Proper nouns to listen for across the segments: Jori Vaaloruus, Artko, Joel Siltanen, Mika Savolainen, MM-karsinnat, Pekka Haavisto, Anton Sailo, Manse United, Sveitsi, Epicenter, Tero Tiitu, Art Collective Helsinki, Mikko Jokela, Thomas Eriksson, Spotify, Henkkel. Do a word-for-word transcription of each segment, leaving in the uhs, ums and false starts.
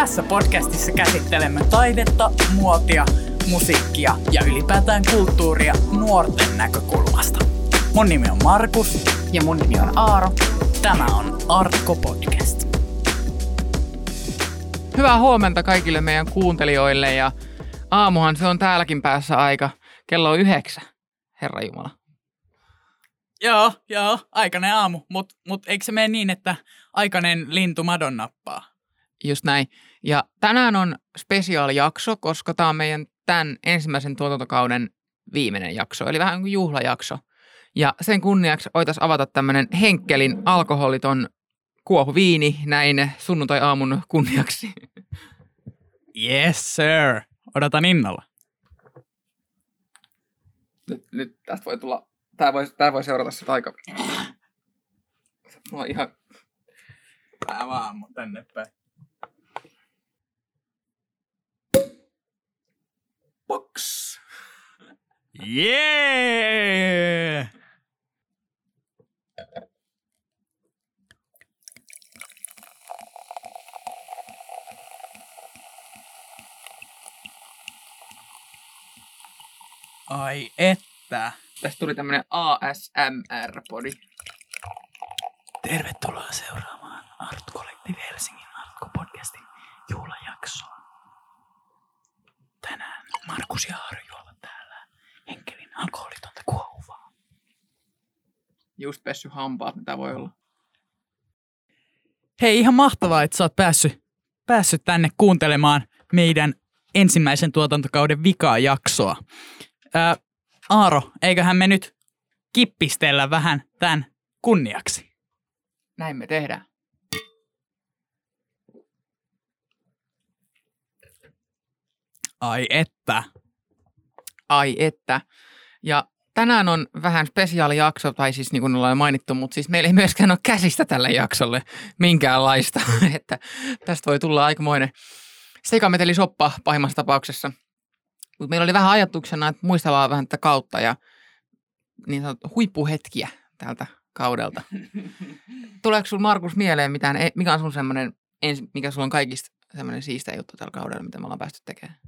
Tässä podcastissa käsittelemme taidetta, muotia, musiikkia ja ylipäätään kulttuuria nuorten näkökulmasta. Mun nimi on Markus. Ja mun nimi on Aaro. Tämä on Artko Podcast. Hyvää huomenta kaikille meidän kuuntelijoille ja aamuhan se on täälläkin päässä aika. Kello on yhdeksän, Herra Jumala. Joo, joo, aikainen aamu, mutta mut eikö se mene niin, että aikainen lintu madon nappaa? Just näin. Ja tänään on spesiaalijakso, koska tämä on meidän tämän ensimmäisen tuotantokauden viimeinen jakso, eli vähän kuin juhlajakso. Ja sen kunniaksi voitaisiin avata tämmöinen Henkkelin alkoholiton kuohuviini näin sunnuntai-aamun kunniaksi. Yes, sir. Odotan innolla. Nyt, nyt tästä voi tulla... Tää voi, tää voi seurata sitä aika... Mulla on ihan... Tää vaan mun tänne päin. Box! Jee! Yeah! Ai että. Tästä tuli tämmönen A S M R-podi. Tervetuloa seuraamaan Art Collective Helsingin Artko-podcastin juhlajaksoa. Tänään Markus ja Aaro juovat täällä Henkelin alkoholitonta kuohuvaa. Just pessy hampaat, mitä voi olla. Hei, ihan mahtavaa, että sä oot päässyt, päässyt tänne kuuntelemaan meidän ensimmäisen tuotantokauden vikajaksoa. Ää, Aaro, eiköhän me nyt kippistellä vähän tämän kunniaksi. Näin me tehdään. Ai että. Ai että. Ja tänään on vähän spesiaalijakso, tai siis niin kuin ollaan mainittu, mutta siis meillä ei myöskään ole käsistä tälle jaksolle minkäänlaista. Että tästä voi tulla aikamoinen sekametelisoppa pahimmassa tapauksessa. Mutta meillä oli vähän ajatuksena, että muistellaan vähän tätä kautta ja niin sanottu huippuhetkiä tältä kaudelta. Tuleeko sinulla, Markus, mieleen mitään, mikä on sun semmoinen, mikä sulla on kaikista semmoinen siistää juttu tällä kaudella, mitä me ollaan päästy tekemään?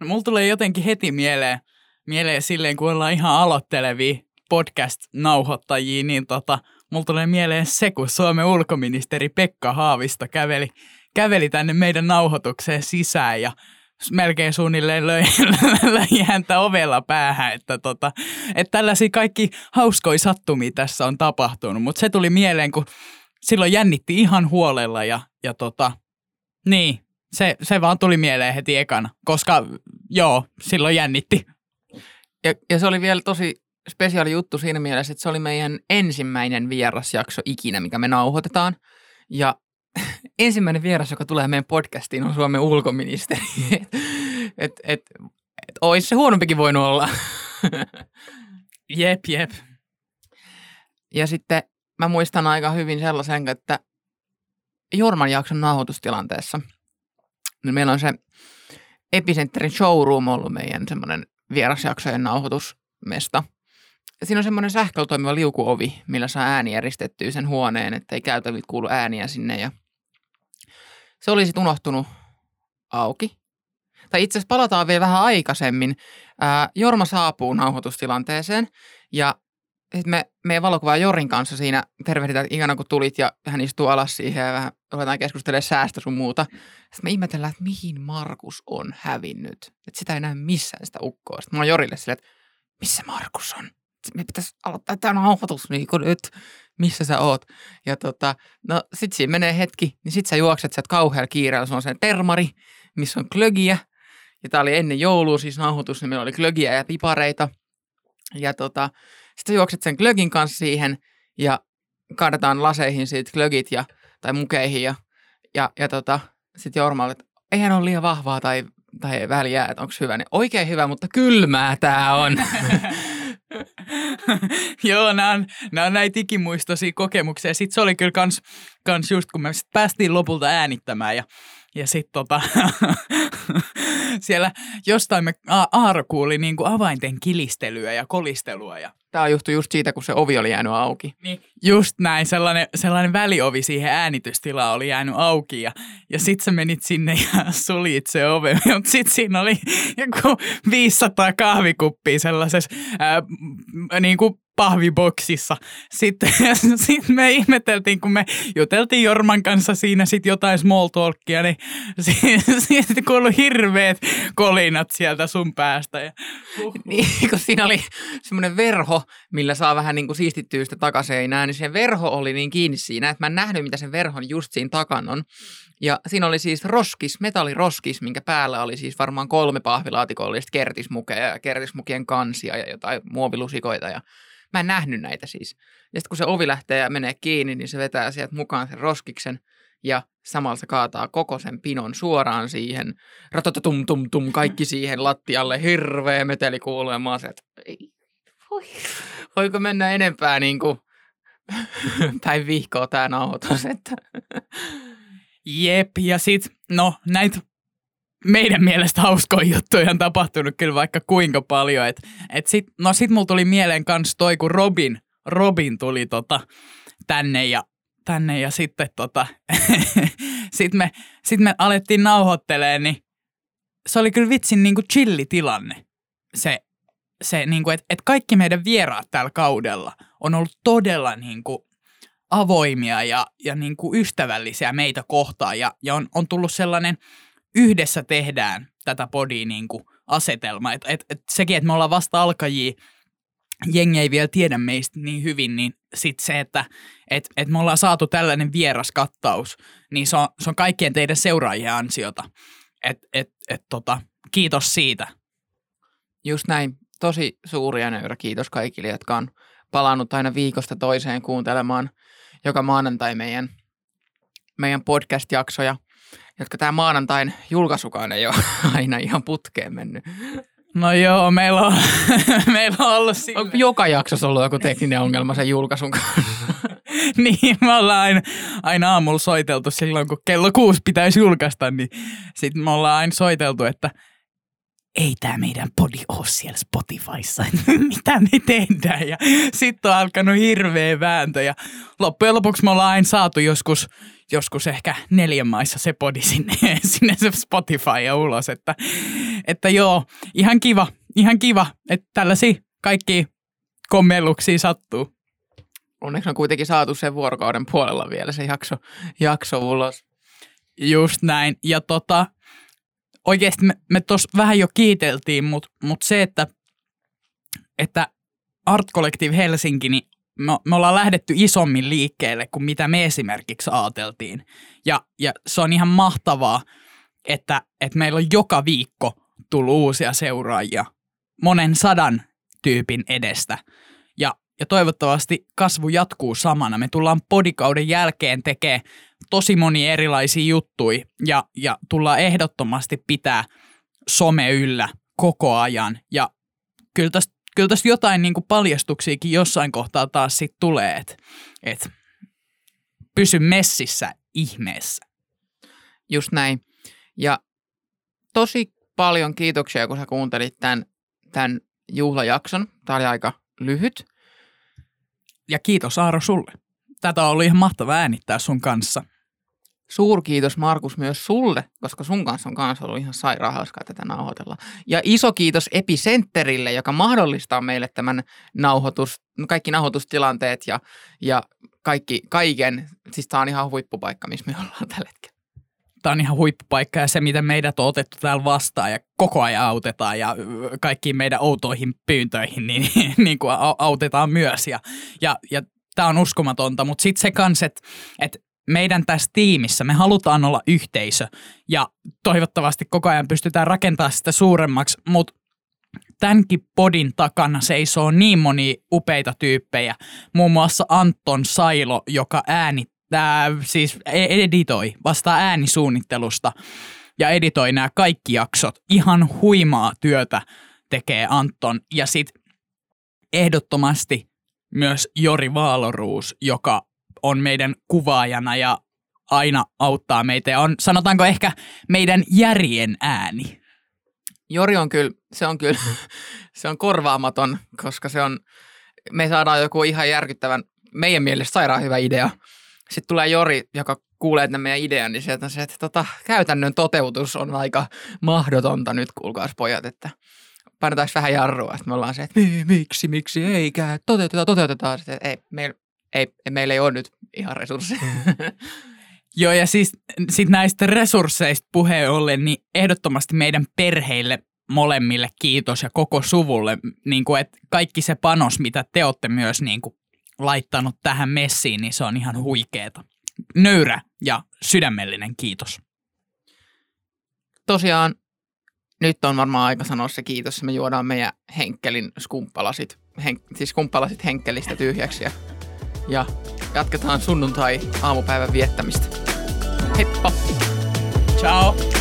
No mulla tulee jotenkin heti mieleen, mieleen silleen, kun ollaan ihan aloittelevia podcast-nauhoittajia, niin tota, mulla tulee mieleen se, kun Suomen ulkoministeri Pekka Haavisto käveli, käveli tänne meidän nauhoitukseen sisään ja melkein suunnilleen löi, löi häntä ovella päähän, että, tota, että tällaisia kaikki hauskoja sattumia tässä on tapahtunut, mutta se tuli mieleen, kun silloin jännitti ihan huolella ja, ja tota, niin, se, se vaan tuli mieleen heti ekana, koska joo, silloin jännitti. Ja, ja se oli vielä tosi spesiaali juttu siinä mielessä, että se oli meidän ensimmäinen vierasjakso ikinä, mikä me nauhoitetaan ja ensimmäinen vieras, joka tulee meidän podcastiin, on Suomen ulkoministeri. Että et, et, et, olisi se huonompikin voinut olla. Jep, jep. Ja sitten mä muistan aika hyvin sellaisen, että Jorman jakson nauhoitustilanteessa, niin meillä on se Epicenterin showroom ollut meidän semmoinen vierasjaksojen nauhoitusmesta. Siinä on semmoinen sähköllä toimiva liukuovi, millä saa ääni eristettyä sen huoneen, ettei käytäviltä kuulu ääniä sinne ja se oli sitten unohtunut auki. Tai itse asiassa palataan vielä vähän aikaisemmin. Ää, Jorma saapuu nauhoitustilanteeseen ja sitten me, me valokuvaa Jorin kanssa siinä tervehditään, että ihana kun tulit ja hän istuu alas siihen ja vähän ruvetaan keskustelemaan säästä sun muuta. Sitten me ihmetellään, että mihin Markus on hävinnyt. Että sitä ei näy missään sitä ukkoa. Sitten mä oon Jorille silleen, että missä Markus on? Me pitäisi aloittaa tämä nauhoitus niin kuin nyt, missä sä oot. Ja tota, no sit siinä menee hetki, niin sit sä juokset sieltä kauhealla kiireellä, se on sen termari, missä on klögiä. Ja tää oli ennen joulua siis nauhoitus, niin meillä oli klögiä ja pipareita. Ja tota, sit sä juokset sen klögin kanssa siihen ja kaadetaan laseihin siitä klögit ja, tai mukeihin. Ja, ja, ja tota, sit Jorma oli, että eihän ole liian vahvaa tai, tai väliä, että onko hyvä. Niin oikein hyvä, mutta kylmää tää on. Joo, nämä on, on näitä ikimuistoisia kokemuksia. Sitten se oli kyllä kans, kans just, kun me päästiin lopulta äänittämään ja ja sitten tota, siellä jostain me a- Aaro kuuli niin kuin avainten kilistelyä ja kolistelua. Ja... Tämä johtui just siitä, kun se ovi oli jäänyt auki. Niin, just näin, sellainen, sellainen väliovi siihen äänitystilaan oli jäänyt auki ja, ja sitten sä menit sinne ja suljit se ove. Mutta sitten siinä oli joku viisisataa kahvikuppia sellaisessa ää, niin kuin pahviboksissa. Sitten sit me ihmeteltiin, kun me juteltiin Jorman kanssa siinä sit jotain small talkia, niin siitä si- kuului hirveät kolinat sieltä sun päästä. Ja, uh-huh. Niin, kun siinä oli semmoinen verho, millä saa vähän niin kuin siistittyä sitä takaseinää, niin se verho oli niin kiinni siinä, että mä en nähnyt, mitä sen verhon just siinä takan on. Ja siinä oli siis roskis, metalliroskis, minkä päällä oli siis varmaan kolme pahvilaatikollista kertismukeja ja kertismukien kansia ja jotain muovilusikoita ja mä en nähnyt näitä siis. Ja sitten kun se ovi lähtee ja menee kiinni, niin se vetää sieltä mukaan sen roskiksen ja samalla se kaataa koko sen pinon suoraan siihen. Ratatatum tum tum, kaikki siihen lattialle, hirveä meteli kuuluu ja mä oon sieltä, voi, voiko mennä enempää niin kuin päin vihkoa tää nauhoitus, että... Jep, ja sit, no näitä meidän mielestä hauskoja juttuja on tapahtunut kyllä vaikka kuinka paljon. Et, et sit, no sit mulla tuli mieleen kans toi, kun Robin, Robin tuli tota, tänne ja, tänne ja sitten tota, sit, me, sit me alettiin nauhoittelemaan, niin se oli kyllä vitsin niinku chillitilanne. Se, se niinku, että et kaikki meidän vieraat tällä kaudella on ollut todella niinku avoimia ja, ja niin kuin ystävällisiä meitä kohtaan. Ja, ja on, on tullut sellainen, yhdessä tehdään tätä podia niin kuin asetelma. Et, et, et sekin, että me ollaan vasta alkajia, jengi ei vielä tiedä meistä niin hyvin, niin sitten se, että et, et me ollaan saatu tällainen vieras kattaus, niin se on, se on kaikkien teidän seuraajien ansiota. Et, et, et, tota, kiitos siitä. Just näin. Tosi suuri ja nöyrä kiitos kaikille, jotka on palannut aina viikosta toiseen kuuntelemaan joka maanantai meidän, meidän podcast-jaksoja, jotka tämä maanantain julkaisukaan ei ole aina ihan putkeen mennyt. No joo, meillä on, meillä on ollut siinä. Onko joka jaksossa ollut joku tekninen ongelma sen julkaisun kanssa? Niin, me ollaan aina, aina aamulla soiteltu silloin, kun kello kuusi pitäisi julkaista, niin sitten me ollaan aina soiteltu, että ei tämä meidän podi ole siellä Spotifyssa, mitä me tehdään. Ja sitten on alkanut hirveä vääntö ja loppujen lopuksi me ollaan aina saatu joskus, joskus ehkä neljän maissa se podi sinne, sinne se Spotify ja ulos. Että, että joo, ihan kiva, ihan kiva, että tällaisia kaikkia kommelluksia sattuu. Onneksi on kuitenkin saatu sen vuorokauden puolella vielä se jakso, jakso ulos. Just näin. Ja tota... Oikeasti me, me tuossa vähän jo kiiteltiin, mutta mut se, että, että Art Collective Helsinki, niin me, me ollaan lähdetty isommin liikkeelle kuin mitä me esimerkiksi ajateltiin. Ja, ja se on ihan mahtavaa, että, että meillä on joka viikko tullut uusia seuraajia monen sadan tyypin edestä. Ja, ja toivottavasti kasvu jatkuu samana. Me tullaan podikauden jälkeen tekemään tosi monia erilaisia juttuja ja, ja tullaan ehdottomasti pitää some yllä koko ajan. Ja kyllä tästä, kyllä tästä jotain niin kuin paljastuksiakin jossain kohtaa taas sit tulee, että et, pysy messissä ihmeessä. Just näin. Ja tosi paljon kiitoksia, kun sä kuuntelit tämän, tämän juhlajakson. Tämä oli aika lyhyt. Ja kiitos Aaro sulle. Tätä oli ihan mahtava äänittää sun kanssa. Suurkiitos Markus myös sulle, koska sun kanssa on kanssa ollut ihan sairaan hauskaa tätä nauhoitella. Ja iso kiitos Epicenterille, joka mahdollistaa meille tämän nauhoitus, kaikki nauhoitustilanteet ja, ja kaikki, kaiken. Siis tää on ihan huippupaikka, missä me ollaan tällä hetkellä. Tää on ihan huippupaikka ja se, mitä meidät on otettu täällä vastaan ja koko ajan autetaan ja kaikkiin meidän outoihin pyyntöihin niin, niin kuin autetaan myös ja, ja, ja tämä on uskomatonta, mutta sitten se kans, että et meidän tässä tiimissä me halutaan olla yhteisö ja toivottavasti koko ajan pystytään rakentamaan sitä suuremmaksi, mutta tämänkin podin takana seisoo niin monia upeita tyyppejä, muun muassa Anton Sailo, joka äänittää, siis editoi, vastaa äänisuunnittelusta ja editoi nämä kaikki jaksot. Ihan huimaa työtä tekee Anton ja sitten ehdottomasti myös Jori Vaaloruus, joka on meidän kuvaajana ja aina auttaa meitä ja on, sanotaanko ehkä, meidän järjen ääni. Jori on kyllä, se on kyllä, se on korvaamaton, koska se on, me saadaan joku ihan järkyttävän, meidän mielestä sairaan hyvä idea. Sitten tulee Jori, joka kuulee tämän meidän idean, niin sieltä se, että tota, käytännön toteutus on aika mahdotonta nyt, kuulkaas pojat, että painetaanko vähän jarrua, että me ollaan se, että miksi, miksi, eikä, toteutetaan, toteutetaan, sitten, ei, meillä ei, meillä ei ole nyt ihan resursseja. Joo, ja siis sit näistä resursseista puheen ollen, niin ehdottomasti meidän perheille molemmille kiitos ja koko suvulle, niin kuin, että kaikki se panos, mitä te olette myös niin kuin laittanut tähän messiin, niin se on ihan huikeeta. Nöyrä ja sydämellinen kiitos. Tosiaan, nyt on varmaan aika sanoa se kiitos. Me juodaan meidän Henkkelin skumppalasit, hen, siis skumppalasit Henkkelistä tyhjäksi ja, ja jatketaan sunnuntai-aamupäivän viettämistä. Heippa! Ciao!